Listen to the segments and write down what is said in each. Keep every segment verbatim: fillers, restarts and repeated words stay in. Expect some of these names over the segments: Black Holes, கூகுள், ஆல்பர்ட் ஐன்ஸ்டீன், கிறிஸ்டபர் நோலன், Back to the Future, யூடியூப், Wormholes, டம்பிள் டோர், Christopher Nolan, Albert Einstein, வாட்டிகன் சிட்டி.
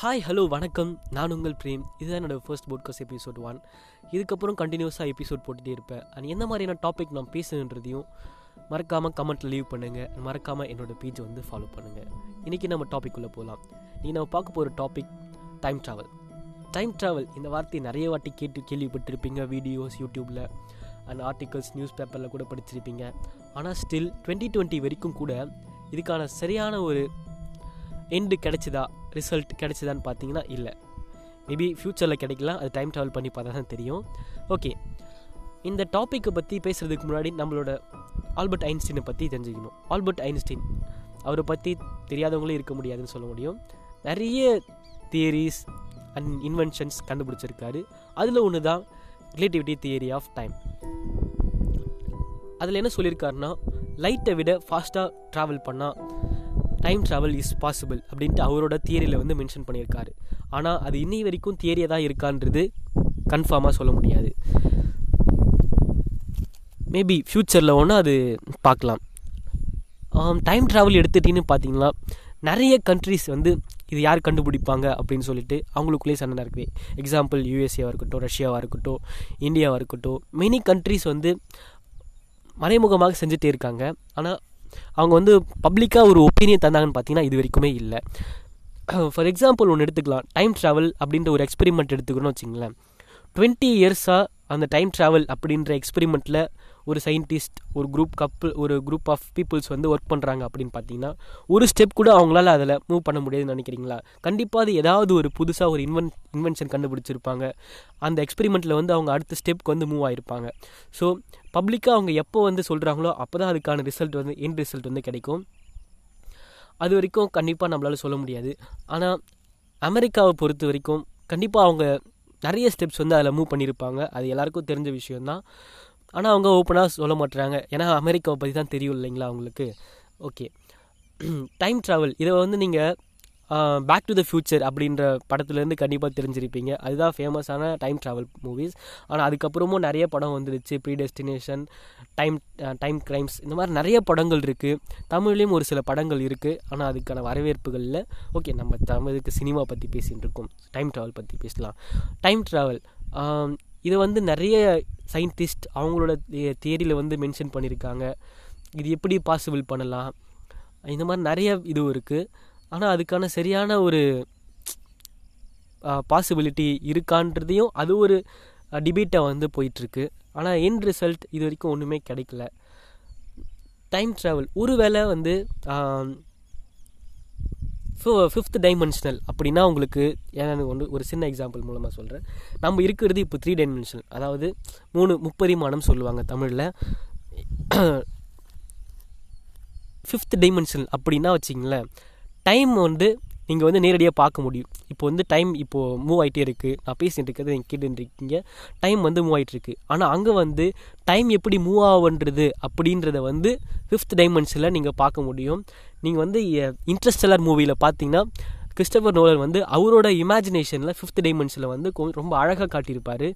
Hi hello வணக்கம், நான் உங்கள் பிரேம். இதுதான் என்னோடய ஃபர்ஸ்ட் போட்காஸ்ட் எபிசோட் ஒன். இதுக்கப்புறம் கண்டினியூஸாக எபிசோட் போட்டுகிட்டே இருப்பேன். அண்ட் எந்த மாதிரியான டாபிக் நான் பேசுகிறதையும் மறக்காமல் கமெண்ட்டில் லீவ் பண்ணுங்கள். மறக்காமல் என்னோடய பேஜை வந்து ஃபாலோ பண்ணுங்கள். இன்றைக்கி நம்ம டாபிக் உள்ளே போகலாம். இன்றைக்கி நம்ம பார்க்க போகிற topic time travel. Time travel இந்த வார்த்தையை நிறைய வாட்டி கேட்டு கேள்விப்பட்டிருப்பீங்க. வீடியோஸ் யூடியூப்பில் அண்ட் ஆர்டிகல்ஸ் நியூஸ் பேப்பரில் கூட படிச்சிருப்பீங்க. ஆனால் ஸ்டில் டுவெண்ட்டி டுவெண்ட்டி வரைக்கும் கூட இதுக்கான சரியான ஒரு எண்டு கிடைச்சதா, ரிசல்ட் கிடைச்சதான்னு பார்த்தீங்கன்னா இல்லை. மேபி ஃப்யூச்சரில் கிடைக்கலாம், அது டைம் ட்ராவல் பண்ணி பார்த்தா தான் தெரியும். ஓகே, இந்த டாப்பிக்கை பற்றி பேசுகிறதுக்கு முன்னாடி நம்மளோட ஆல்பர்ட் ஐன்ஸ்டீனை பற்றி தெரிஞ்சுக்கணும். ஆல்பர்ட் ஐன்ஸ்டீன் அவரை பற்றி தெரியாதவங்களே இருக்க முடியாதுன்னு சொல்ல முடியும். நிறைய தியரிஸ் அண்ட் இன்வென்ஷன்ஸ் கண்டுபிடிச்சிருக்காரு. அதில் ஒன்று தான் ரிலேட்டிவிட்டி தியரி ஆஃப் டைம். அதில் என்ன சொல்லியிருக்காருன்னா, லைட்டை விட ஃபாஸ்ட்டாக ட்ராவல் பண்ணால் டைம் ட்ராவல் இஸ் பாசிபிள் அப்படின்ட்டு அவரோட தியரியில் வந்து மென்ஷன் பண்ணியிருக்காரு. ஆனால் அது இன்னி வரைக்கும் தியரியை தான் இருக்கான்றது கன்ஃபார்மாக சொல்ல முடியாது. மேபி ஃப்யூச்சரில் ஒன்று அது பார்க்கலாம். டைம் ட்ராவல் எடுத்துகிட்டின்னு பார்த்தீங்கன்னா நிறைய கண்ட்ரிஸ் வந்து இது யார் கண்டுபிடிப்பாங்க அப்படின்னு சொல்லிட்டு அவங்களுக்குள்ளே சண்டை நடக்குது. எக்ஸாம்பிள் யூஎஸ்ஏவாக இருக்கட்டும், ரஷ்யாவாக இருக்கட்டும், இந்தியாவாக இருக்கட்டும், மெனி கண்ட்ரிஸ் வந்து மறைமுகமாக செஞ்சுட்டே இருக்காங்க. ஆனால் அவங்க வந்து பப்ளிக்காக ஒரு ஒப்பீனியன் தந்தாங்கன்னு பார்த்தீங்கன்னா இது வரைக்குமே இல்லை. ஃபார் எக்ஸாம்பிள் ஒன்று எடுத்துக்கலாம், டைம் ட்ராவல் அப்படின்ற ஒரு எக்ஸ்பெரிமெண்ட் எடுத்துக்கணும்னு வச்சுங்களேன். டுவெண்ட்டி இயர்ஸாக அந்த டைம் ட்ராவல் அப்படின்ற எக்ஸ்பெரிமெண்ட்டில் ஒரு சயின்டிஸ்ட், ஒரு குரூப் கப்புள் ஒரு குரூப் ஆஃப் பீப்புள்ஸ் வந்து ஒர்க் பண்ணுறாங்க அப்படின்னு பார்த்தீங்கன்னா ஒரு ஸ்டெப் கூட அவங்களால அதில் மூவ் பண்ண முடியாதுன்னு நினைக்கிறீங்களா? கண்டிப்பாக அது ஏதாவது ஒரு புதுசாக ஒரு இன்வென் இன்வென்ஷன் கண்டுபிடிச்சிருப்பாங்க. அந்த எக்ஸ்பெரிமெண்ட்டில் வந்து அவங்க அடுத்த ஸ்டெப்க்கு வந்து மூவ் ஆகிருப்பாங்க. ஸோ பப்ளிக்காக அவங்க எப்போ வந்து சொல்கிறாங்களோ அப்போ தான் அதுக்கான ரிசல்ட் வந்து எண்ட் ரிசல்ட் வந்து கிடைக்கும். அது வரைக்கும் கண்டிப்பாக நம்மளால் சொல்ல முடியாது. ஆனால் அமெரிக்காவை பொறுத்த வரைக்கும் கண்டிப்பாக அவங்க நிறைய ஸ்டெப்ஸ் வந்து அதில் மூவ் பண்ணியிருப்பாங்க. அது எல்லாருக்கும் தெரிஞ்ச விஷயந்தான். ஆனால் அவங்க ஓப்பனாக சொல்ல மாட்டுறாங்க, ஏன்னா அமெரிக்காவை பற்றி தான் தெரியும் இல்லைங்களா அவங்களுக்கு. ஓகே, டைம் ட்ராவல் இதை வந்து நீங்கள் பேக் டு த ஃப்யூச்சர் அப்படின்ற படத்துலேருந்து கண்டிப்பாக தெரிஞ்சிருப்பீங்க. அதுதான் ஃபேமஸான டைம் ட்ராவல் மூவிஸ். ஆனால் அதுக்கப்புறமும் நிறைய படம் வந்துடுச்சு. ப்ரீடெஸ்டினேஷன், டைம் டைம் கிரைம்ஸ், இந்த மாதிரி நிறைய படங்கள் இருக்குது. தமிழ்லேயும் ஒரு சில படங்கள் இருக்குது, ஆனால் அதுக்கான வரவேற்புகள் இல்லை. ஓகே, நம்ம தமிழுக்கு சினிமா பற்றி பேசிகிட்டு இருக்கோம், டைம் ட்ராவல் பற்றி பேசலாம். டைம் ட்ராவல் இது வந்து நிறைய சயின்டிஸ்ட் அவங்களோட தியரியில் வந்து மென்ஷன் பண்ணியிருக்காங்க. இது எப்படி பாசிபிள் பண்ணலாம், இந்த மாதிரி நிறைய இதுவும் இருக்குது. ஆனால் அதுக்கான சரியான ஒரு பாசிபிலிட்டி இருக்கான்றதையும் அது ஒரு டிபேட்டாக வந்து போயிட்டுருக்கு. ஆனால் எண்ட் ரிசல்ட் இது வரைக்கும் ஒன்றுமே கிடைக்கல. டைம் ட்ராவல் ஒருவேளை வந்து ஃபிஃப்த் டைமென்ஷனல் அப்படின்னா உங்களுக்கு ஏன்னா ஒன்று ஒரு சின்ன எக்ஸாம்பிள் மூலமாக சொல்கிறேன். நம்ம இருக்கிறது இப்போ த்ரீ டைமென்ஷனல், அதாவது மூணு முப்பரிமாணம் சொல்லுவாங்க தமிழில். ஃபிஃப்த் டைமென்ஷனல் அப்படின்னா வச்சிங்களேன், டைம் வந்து நீங்கள் வந்து நேரடியாக பார்க்க முடியும். இப்போ வந்து டைம் இப்போது மூவ் ஆகிட்டே இருக்குது, நான் பேசிகிட்டு இருக்கிறது நீங்கள் கேட்டுருக்கீங்க. டைம் வந்து மூவ் ஆகிட்டுருக்கு. ஆனால் அங்கே வந்து டைம் எப்படி மூவ் ஆகுன்றது அப்படின்றத வந்து ஃபிஃப்த் டைமென்ஷனில் நீங்கள் பார்க்க முடியும். நீங்கள் வந்து இன்டர்ஸ்டெல்லர் மூவியில் பார்த்தீங்கன்னா கிறிஸ்டபர் நோலன் வந்து அவரோட இமேஜினேஷனில் ஃபிஃப்த் டைமென்ஷனில் வந்து ரொம்ப அழகாக காட்டியிருப்பார்.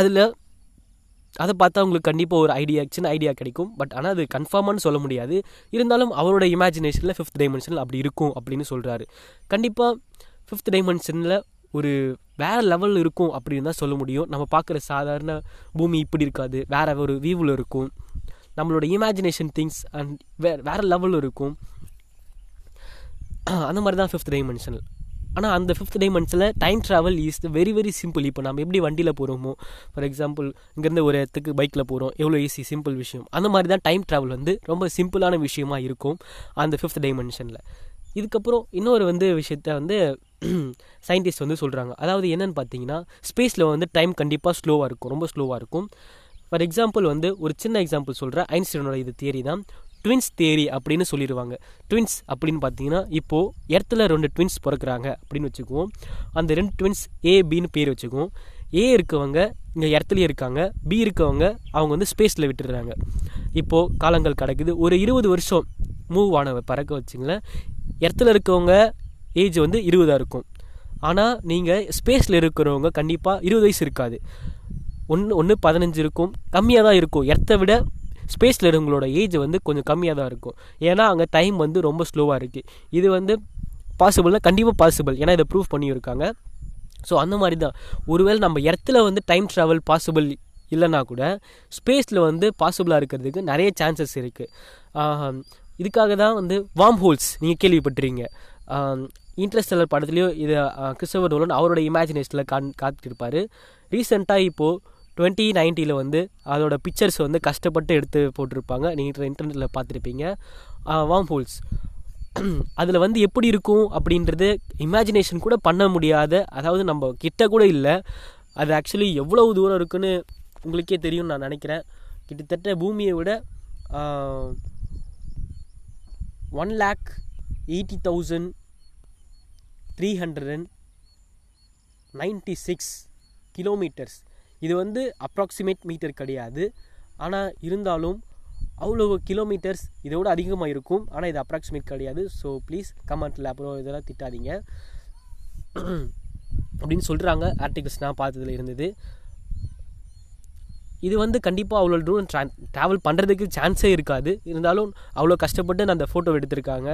அதில் அதை பார்த்தா அவங்களுக்கு கண்டிப்பாக ஒரு ஐடியா சின்ன ஐடியா கிடைக்கும். பட் ஆனால் அது கன்ஃபார்மானு சொல்ல முடியாது. இருந்தாலும் அவரோட இமேஜினேஷனில் ஃபிஃப்த் டைமென்ஷனில் அப்படி இருக்கும் அப்படின்னு சொல்கிறாரு. கண்டிப்பாக ஃபிஃப்த் டைமென்ஷனில் ஒரு வேறு லெவல் இருக்கும் அப்படின்னு தான் சொல்ல முடியும். நம்ம பார்க்குற சாதாரண பூமி இப்படி இருக்காது, வேறு ஒரு வியூவில் இருக்கும். நம்மளோட இமேஜினேஷன் திங்ஸ் அண்ட் வே வேறு லெவலில் இருக்கும். அந்த மாதிரி தான் ஃபிஃப்த் டைமென்ஷனில். ஆனால் அந்த ஃபிஃப்த் டைமென்ஷனில் time travel is very very simple. இப்போ நம்ம எப்படி வண்டியில் போகிறோமோ, ஃபார் எக்ஸாம்பிள் இங்கேருந்து ஒரு இடத்துக்கு பைக்கில் போகிறோம், எவ்வளோ ஈஸி சிம்பிள் விஷயம். அந்த மாதிரி தான் டைம் ட்ராவல் வந்து ரொம்ப சிம்பிளான விஷயமா இருக்கும் அந்த ஃபிஃப்த் டைமென்ஷனில். இதுக்கப்புறம் இன்னொரு வந்து விஷயத்த வந்து சயின்டிஸ்ட் வந்து சொல்கிறாங்க. அதாவது என்னென்னு பார்த்தீங்கன்னா, ஸ்பேஸில் வந்து டைம் கண்டிப்பாக ஸ்லோவாக இருக்கும், ரொம்ப ஸ்லோவாக இருக்கும். ஃபார் எக்ஸாம்பிள் வந்து ஒரு சின்ன எக்ஸாம்பிள் சொல்கிறேன். ஐன்ஸ்டீனோட இது தியரி தான், ட்வின்ஸ் தியரி அப்படின்னு சொல்லிடுவாங்க. ட்வின்ஸ் அப்படின்னு பார்த்தீங்கன்னா, இப்போது இடத்துல ரெண்டு ட்வின்ஸ் பிறக்கிறாங்க அப்படின்னு வச்சுக்குவோம். அந்த ரெண்டு ட்வின்ஸ் ஏ பின்னு பேர் வச்சுக்குவோம். ஏ இருக்கவங்க இங்கே இடத்துலையே இருக்காங்க, பி இருக்கவங்க அவங்க வந்து ஸ்பேஸில் விட்டுடுறாங்க. இப்போது காலங்கள் கிடக்குது, ஒரு இருபது வருஷம் மூவ் ஆன பறக்க வச்சுங்களேன். இடத்துல இருக்கவங்க ஏஜ் வந்து இருபதாக இருக்கும். ஆனால் நீங்கள் ஸ்பேஸில் இருக்கிறவங்க கண்டிப்பாக இருபது வயசு இருக்காது, ஒன்று ஒன்று பதினஞ்சு இருக்கும், கம்மியாக தான் இருக்கும். இடத்த விட ஸ்பேஸில் இருங்களோட ஏஜ் வந்து கொஞ்சம் கம்மியாக தான் இருக்கும். ஏன்னா அங்கே டைம் வந்து ரொம்ப ஸ்லோவாக இருக்குது. இது வந்து பாசிபிள்னா கண்டிப்பாக பாசிபிள், ஏன்னா இதை ப்ரூவ் பண்ணியிருக்காங்க. ஸோ அந்த மாதிரி தான் ஒருவேளை நம்ம இடத்துல வந்து டைம் ட்ராவல் பாசிபிள் இல்லைனா கூட ஸ்பேஸில் வந்து பாசிபிளாக இருக்கிறதுக்கு நிறைய சான்சஸ் இருக்குது. இதுக்காக தான் வந்து வார்ம்ஹோல்ஸ் நீங்கள் கேள்விப்பட்டிருக்கீங்க. இன்டர்ஸ்டெல்லர் படத்துலேயும் இது கிறிஸ்டோபர் நோலன் அவரோட இமேஜினேஷனில் காண் காத்திருப்பார். ரீசெண்டாக இப்போது டுவெண்ட்டி நைன்ட்டியில் வந்து அதோட பிக்சர்ஸ் வந்து கஷ்டப்பட்டு எடுத்து போட்டிருப்பாங்க, நீங்கள் இன்டர்நெட்டில் பார்த்துருப்பீங்க. வார்ம்ஹோல்ஸ் அதில் வந்து எப்படி இருக்கும் அப்படின்றது இமேஜினேஷன் கூட பண்ண முடியாத, அதாவது நம்ம கிட்ட கூட இல்லை, அது ஆக்சுவலி எவ்வளோ தூரம் இருக்குன்னு உங்களுக்கே தெரியும்னு நான் நினைக்கிறேன். கிட்டத்தட்ட பூமியை விட one lakh eighty thousand three hundred and ninety six kilometres. இது வந்து அப்ராக்சிமேட் மீட்டர் கிடையாது, ஆனால் இருந்தாலும் அவ்வளோ கிலோமீட்டர்ஸ் இதோட அதிகமாக இருக்கும், ஆனால் இது அப்ராக்சிமேட் கிடையாது. ஸோ ப்ளீஸ் கமெண்ட்டில் அப்புறம் இதெல்லாம் திட்டாதீங்க அப்படின்னு சொல்கிறாங்க. ஆர்டிகல்ஸ் நான் பார்த்ததில் இருந்தது. இது வந்து கண்டிப்பாக அவ்வளோ தூரம் ட்ரா ட்ராவல் பண்ணுறதுக்கு சான்ஸே இருக்காது, இருந்தாலும் அவ்வளோ கஷ்டப்பட்டு நான் அந்த ஃபோட்டோ எடுத்திருக்காங்க.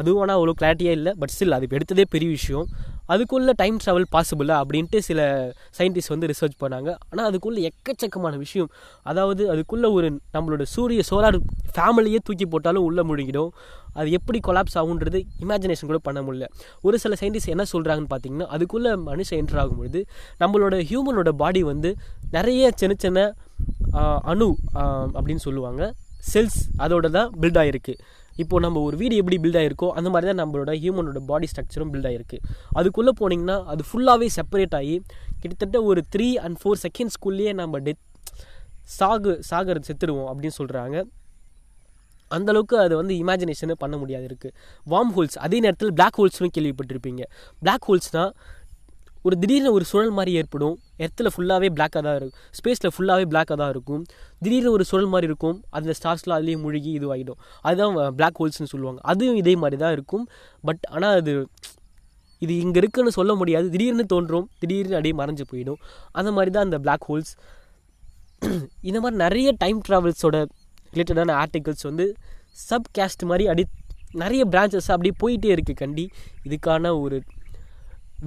அதுவும் ஆனால் அவ்வளோ கிளாரிட்டியாக இல்லை, பட் ஸ்டில் அது எடுத்ததே பெரிய விஷயம். அதுக்குள்ளே டைம் ட்ராவல் பாசிபிளா அப்படின்ட்டு சில சயின்டிஸ்ட் வந்து ரிசர்ச் பண்ணாங்க. ஆனால் அதுக்குள்ளே எக்கச்சக்கமான விஷயம், அதாவது அதுக்குள்ளே ஒரு நம்மளோட சூரிய சோலார் ஃபேமிலியே தூக்கி போட்டாலும் உள்ளே முழுங்கிடும், அது எப்படி கொலாப்ஸ் ஆகுன்றது இமேஜினேஷன் கூட பண்ண முடியல. ஒரு சில சயின்டிஸ்ட் என்ன சொல்கிறாங்கன்னு பார்த்தீங்கன்னா, அதுக்குள்ளே மனுஷன் என்ட்ரு ஆகும்பொழுது நம்மளோட ஹியூமனோட பாடி வந்து நிறைய சின்ன சின்ன அணு அப்படின்னு சொல்லுவாங்க செல்ஸ் அதோட தான் பில்ட் ஆகிருக்கு. இப்போது நம்ம ஒரு வீடு எப்படி பில்ட் ஆகிருக்கோ அந்த மாதிரி தான் நம்மளோட ஹியூமனோட பாடி ஸ்ட்ரக்சரும் பில்ட் ஆகிருக்கு. அதுக்குள்ளே போனீங்கன்னா அது ஃபுல்லாகவே செப்பரேட் ஆகி கிட்டத்தட்ட ஒரு த்ரீ அண்ட் ஃபோர் செகண்ட்ஸ்குள்ளேயே நம்ம டெத் சாகு சாகிறது செத்துடுவோம் அப்படின்னு சொல்கிறாங்க. அந்தளவுக்கு அது வந்து இமேஜினேஷனே பண்ண முடியாது இருக்குது. வார்ம் ஹோல்ஸ் அதே நேரத்தில் பிளாக் ஹோல்ஸ்னு கேள்விப்பட்டிருப்பீங்க. பிளாக் ஹோல்ஸ்னால் ஒரு திடீர்னு ஒரு சுழல் மாதிரி ஏற்படும், எர்த்தில் ஃபுல்லாகவே பிளாக்காக தான் இருக்கும், ஸ்பேஸில் ஃபுல்லாகவே பிளாக்காக தான் இருக்கும், திடீர்னு ஒரு சுழல் மாதிரி இருக்கும், அந்த ஸ்டார்ஸ்லாம் அதுலேயே முழுகி இதுவாகிடும். அதுதான் பிளாக் ஹோல்ஸ்னு சொல்லுவாங்க. அதுவும் இதே மாதிரி தான் இருக்கும், பட் ஆனால் அது இது இங்கே இருக்குன்னு சொல்ல முடியாது, திடீர்னு தோன்றும், திடீர்னு அப்படியே மறைஞ்சு போயிடும். அந்த மாதிரி தான் அந்த பிளாக் ஹோல்ஸ். இந்த மாதிரி நிறைய டைம் ட்ராவல்ஸோட ரிலேட்டடான ஆர்டிகல்ஸ் வந்து சப் கேஸ்ட் மாதிரி அப்படி நிறைய பிரான்ச்சஸ் அப்படி போயிட்டே இருக்குது. கண்டி இதுக்கான ஒரு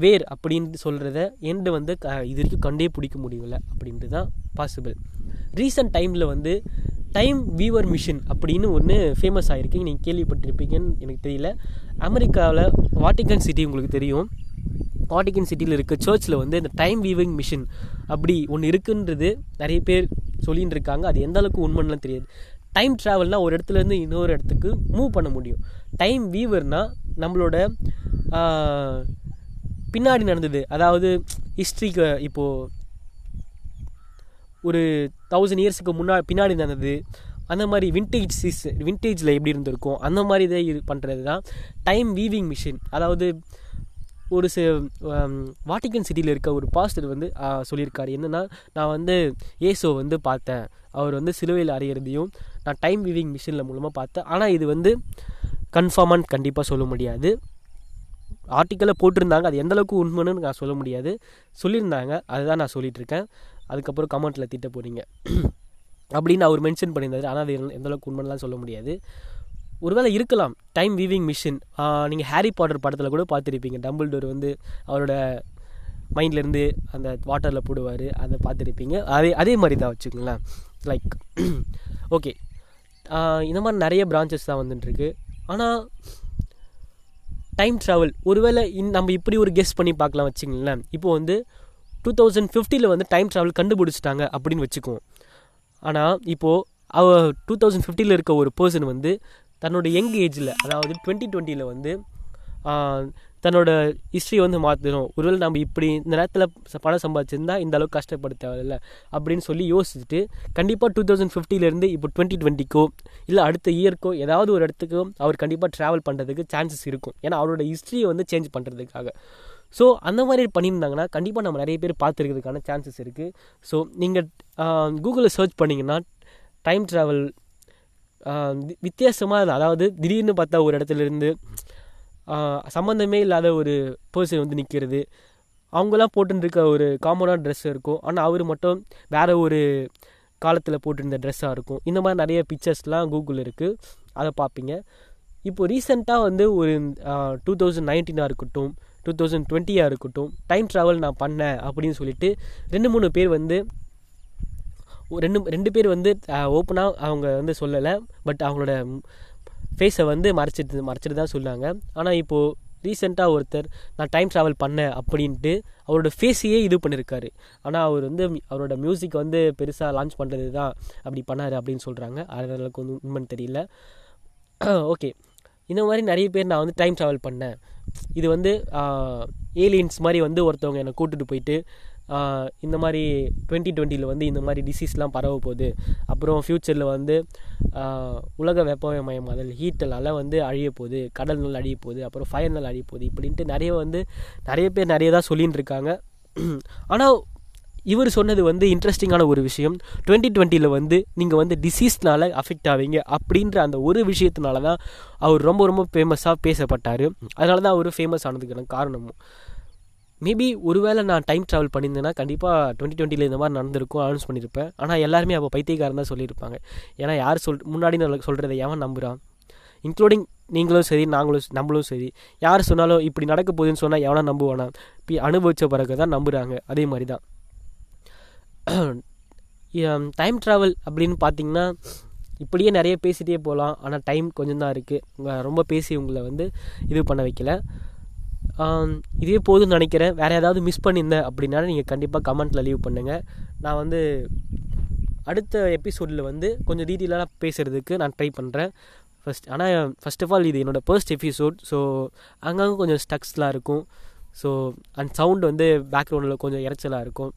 வேர் அப்படின்னு சொல்கிறத எண்டு வந்து க இது வரைக்கும் கண்டே பிடிக்க முடியல அப்படின்ட்டு தான் பாசிபிள். ரீசன்ட் டைமில் வந்து டைம் வீவர் மிஷின் அப்படின்னு ஒன்று ஃபேமஸ் ஆகிருக்கு, நீங்கள் கேள்விப்பட்டிருப்பீங்கன்னு எனக்கு தெரியல. அமெரிக்காவில் வாட்டிகன் சிட்டி உங்களுக்கு தெரியும், வாட்டிகன் சிட்டியில் இருக்க சர்ச்சில் வந்து இந்த டைம் வீவிங் மிஷின் அப்படி ஒன்று இருக்குன்றது நிறைய பேர் சொல்லின்னு இருக்காங்க. அது எந்த அளவுக்கு உண்மைன்னெலாம் தெரியாது. டைம் ட்ராவல்னால் ஒரு இடத்துலேருந்து இன்னொரு இடத்துக்கு மூவ் பண்ண முடியும். டைம் வீவர்னால் நம்மளோட பின்னாடி நடந்தது, அதாவது ஹிஸ்ட்ரிக்கு இப்போது ஒரு தௌசண்ட் இயர்ஸுக்கு முன்னா பின்னாடி நடந்தது, அந்த மாதிரி விண்டேஜ் சீஸ் விண்டேஜில் எப்படி இருந்திருக்கும் அந்த மாதிரி இதை இது பண்ணுறது தான் டைம் வீவிங் மிஷின். அதாவது ஒரு சி வாட்டிகன் சிட்டியில் இருக்க ஒரு பாஸ்டர் வந்து சொல்லியிருக்காரு, என்னென்னா நான் வந்து ஏசோ வந்து பார்த்தேன், அவர் வந்து சிலுவையில் அறையிறதையும் நான் டைம் வீவிங் மிஷினில் மூலமாக பார்த்தேன். ஆனால் இது வந்து கன்ஃபார்மான்னு கண்டிப்பாக சொல்ல முடியாது. ஆர்டிக்கலில் போட்டிருந்தாங்க, அது எந்தளவுக்கு உண்மைன்னு நான் சொல்ல முடியாது, சொல்லியிருந்தாங்க, அதுதான் நான் சொல்லிகிட்ருக்கேன். அதுக்கப்புறம் கமெண்ட்டில் திட்ட போகிறீங்க அப்படின்னு அவர் மென்ஷன் பண்ணியிருந்தார், ஆனால் அது எந்தளவுக்கு உண்மைன்னுலாம் சொல்ல முடியாது. ஒருவேளை இருக்கலாம் டைம் வீவிங் மிஷின். நீங்கள் ஹாரி பாட்டர் படத்தில் கூட பார்த்துருப்பீங்க, டம்பிள் டோர் வந்து அவரோட மைண்ட்லேருந்து அந்த வாட்டரில் போடுவார், அதை பார்த்துருப்பீங்க. அதே அதே மாதிரி தான் வச்சுக்கோங்களேன். லைக் ஓகே, இந்த மாதிரி நிறைய பிரான்ச்சஸ் தான் வந்துட்டுருக்கு. ஆனால் டைம் ட்ராவல் ஒருவேளை இன் நம்ம இப்படி ஒரு கெஸ் பண்ணி பார்க்கலாம் வச்சுக்கோங்களேன். இப்போது வந்து டூ தௌசண்ட் ஃபிஃப்டியில் வந்து டைம் ட்ராவல் கண்டுபிடிச்சிட்டாங்க அப்படின்னு வச்சுக்குவோம். ஆனால் இப்போது அவ டூ தௌசண்ட் ஃபிஃப்டியில் இருக்க ஒரு பர்சன் வந்து தன்னோட யங் ஏஜில், அதாவது டுவெண்ட்டி டுவெண்ட்டியில் வந்து தன்னோட ஹிஸ்ட்ரியை வந்து மாற்றணும், ஒருவேளை நம்ம இப்படி இந்த நேரத்தில் பணம் சம்பாதிச்சிருந்தா இந்த அளவுக்கு கஷ்டப்படத் தேவையில்லை அப்படின்னு சொல்லி யோசிச்சுட்டு கண்டிப்பாக டூ தௌசண்ட் ஃபிஃப்டிலேருந்து இப்போ டுவெண்ட்டி டுவெண்ட்டிக்கோ இல்லை அடுத்த இயர்க்கோ ஏதாவது ஒரு இடத்துக்கோ அவர் கண்டிப்பாக ட்ராவல் பண்ணுறதுக்கு சான்சஸ் இருக்கும், ஏன்னா அவரோட ஹிஸ்ட்ரியை வந்து சேஞ்ச் பண்ணுறதுக்காக. ஸோ அந்த மாதிரி பண்ணியிருந்தாங்கன்னா கண்டிப்பாக நம்ம நிறைய பேர் பார்த்துருக்கிறதுக்கான சான்சஸ் இருக்குது. ஸோ நீங்கள் கூகுளில் சர்ச் பண்ணிங்கன்னா டைம் ட்ராவல் வித்தியாசமாக, அதாவது திடீர்னு பார்த்தா ஒரு இடத்துலேருந்து சம்மந்தமே இல்லாத ஒரு பர்சன் வந்து நிற்கிறது, அவங்களாம் போட்டுருக்க ஒரு காமனான ட்ரெஸ் இருக்கும், ஆனால் அவர் மட்டும் வேறு ஒரு காலத்தில் போட்டிருந்த ட்ரெஸ்ஸாக இருக்கும். இந்த மாதிரி நிறைய பிக்சர்ஸ்லாம் கூகுள் இருக்குது, அதை பார்ப்பீங்க. இப்போது ரீசெண்டாக வந்து ஒரு டூ தௌசண்ட் நைன்டீனாக இருக்கட்டும் டூ தௌசண்ட் டுவெண்ட்டியாக இருக்கட்டும் டைம் ட்ராவல் நான் பண்ணேன் அப்படின்னு சொல்லிட்டு ரெண்டு மூணு பேர் வந்து ரெண்டு ரெண்டு பேர் வந்து ஓப்பனாக அவங்க வந்து சொல்லலை, பட் அவங்களோட ஃபேஸை வந்து மறைச்சிட்டு மறைச்சிட்டு தான் சொன்னாங்க. ஆனால் இப்போது ரீசெண்டாக ஒருத்தர் நான் டைம் ட்ராவல் பண்ணேன் அப்படின்ட்டு அவரோட ஃபேஸையே இது பண்ணியிருக்காரு. ஆனால் அவர் வந்து அவரோட மியூசிக் வந்து பெருசாக லான்ச் பண்ணுறது தான் அப்படி பண்ணார் அப்படின்னு சொல்கிறாங்க. அதனாலக்கு ஒன்றும் உண்மைன்னு தெரியல. ஓகே, இந்த மாதிரி நிறைய பேர் நான் வந்து டைம் ட்ராவல் பண்ணேன், இது வந்து ஏலியன்ஸ் மாதிரி வந்து ஒருத்தவங்க என்னை கூட்டிகிட்டு போயிட்டு இந்த மாதிரி டுவெண்ட்டி டுவெண்ட்டியில் வந்து இந்த மாதிரி டிசீஸ்லாம் பரவ போகுது, அப்புறம் ஃப்யூச்சரில் வந்து உலக வெப்பமயமாதல் ஹீட்டலால் வந்து அழிய போகுது, கடல் நாள் அழிய போகுது, அப்புறம் ஃபயர் நாள் அழிய போகுது இப்படின்ட்டு நிறைய வந்து நிறைய பேர் நிறைய தான் சொல்லிகிட்டு இருக்காங்க. ஆனால் இவர் சொன்னது வந்து இன்ட்ரெஸ்டிங்கான ஒரு விஷயம், டுவெண்ட்டி டுவெண்ட்டியில் வந்து நீங்கள் வந்து டிசீஸ்னால் அஃபெக்ட் ஆவீங்க அப்படின்ற அந்த ஒரு விஷயத்தினால தான் அவர் ரொம்ப ரொம்ப ஃபேமஸாக பேசப்பட்டார். அதனால தான் அவர் ஃபேமஸ் ஆனதுக்கான காரணமும் மேபி ஒருவேளை நான் டைம் ட்ராவல் பண்ணியிருந்தேன்னா கண்டிப்பாக டுவெண்ட்டி டுவெண்ட்டியில் இந்த மாதிரி நடந்திருக்கும் அனௌன்ஸ் பண்ணியிருப்பேன். ஆனால் எல்லாருமே அப்போ பைத்தியக்காரன் தான் சொல்லியிருப்பாங்க. ஏன்னா யார் சொல் முன்னாடி நான் சொல்கிறத எவன் நம்புகிறான், இன்க்ளூடிங் நீங்களும் சரி நாங்களும் நம்மளும் சரி. யார் சொன்னாலும் இப்படி நடக்க போகுதுன்னு சொன்னால் எவனா நம்புவானா? இப்போ அனுபவித்த பிறகு தான் நம்புகிறாங்க. அதே மாதிரி தான் டைம் ட்ராவல் அப்படின்னு பார்த்திங்கன்னா இப்படியே நிறைய பேசிகிட்டே போகலாம். ஆனால் டைம் கொஞ்சம் தான் இருக்குது, ரொம்ப பேசி உங்களை வந்து இது பண்ண வைக்கல. இதே போதும்னு நினைக்கிறேன். வேறு ஏதாவது மிஸ் பண்ணியிருந்தேன் அப்படின்னா நீங்கள் கண்டிப்பாக கமெண்ட்டில் லீவ் பண்ணுங்கள். நான் வந்து அடுத்த எபிசோடில் வந்து கொஞ்சம் டீட்டெயிலாக பேசுகிறதுக்கு நான் ட்ரை பண்ணுறேன். ஃபஸ்ட் ஆனால் ஃபஸ்ட் ஆஃப் ஆல் இது என்னோடய ஃபர்ஸ்ட் எபிசோட், ஸோ அங்கங்கே கொஞ்சம் ஸ்டக்ஸ்லாம் இருக்கும். ஸோ அந்த சவுண்ட் வந்து பேக்ரவுண்டில் கொஞ்சம் இறைச்சலாக இருக்கும்,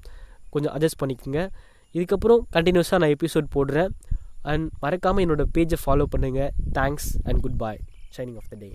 கொஞ்சம் அட்ஜஸ்ட் பண்ணிக்கோங்க. இதுக்கப்புறம் கண்டினியூஸாக நான் எபிசோட் போடுறேன். அண்ட் மறக்காமல் என்னோடய பேஜை ஃபாலோ பண்ணுங்கள். Thanks and good bye. Shining of the day.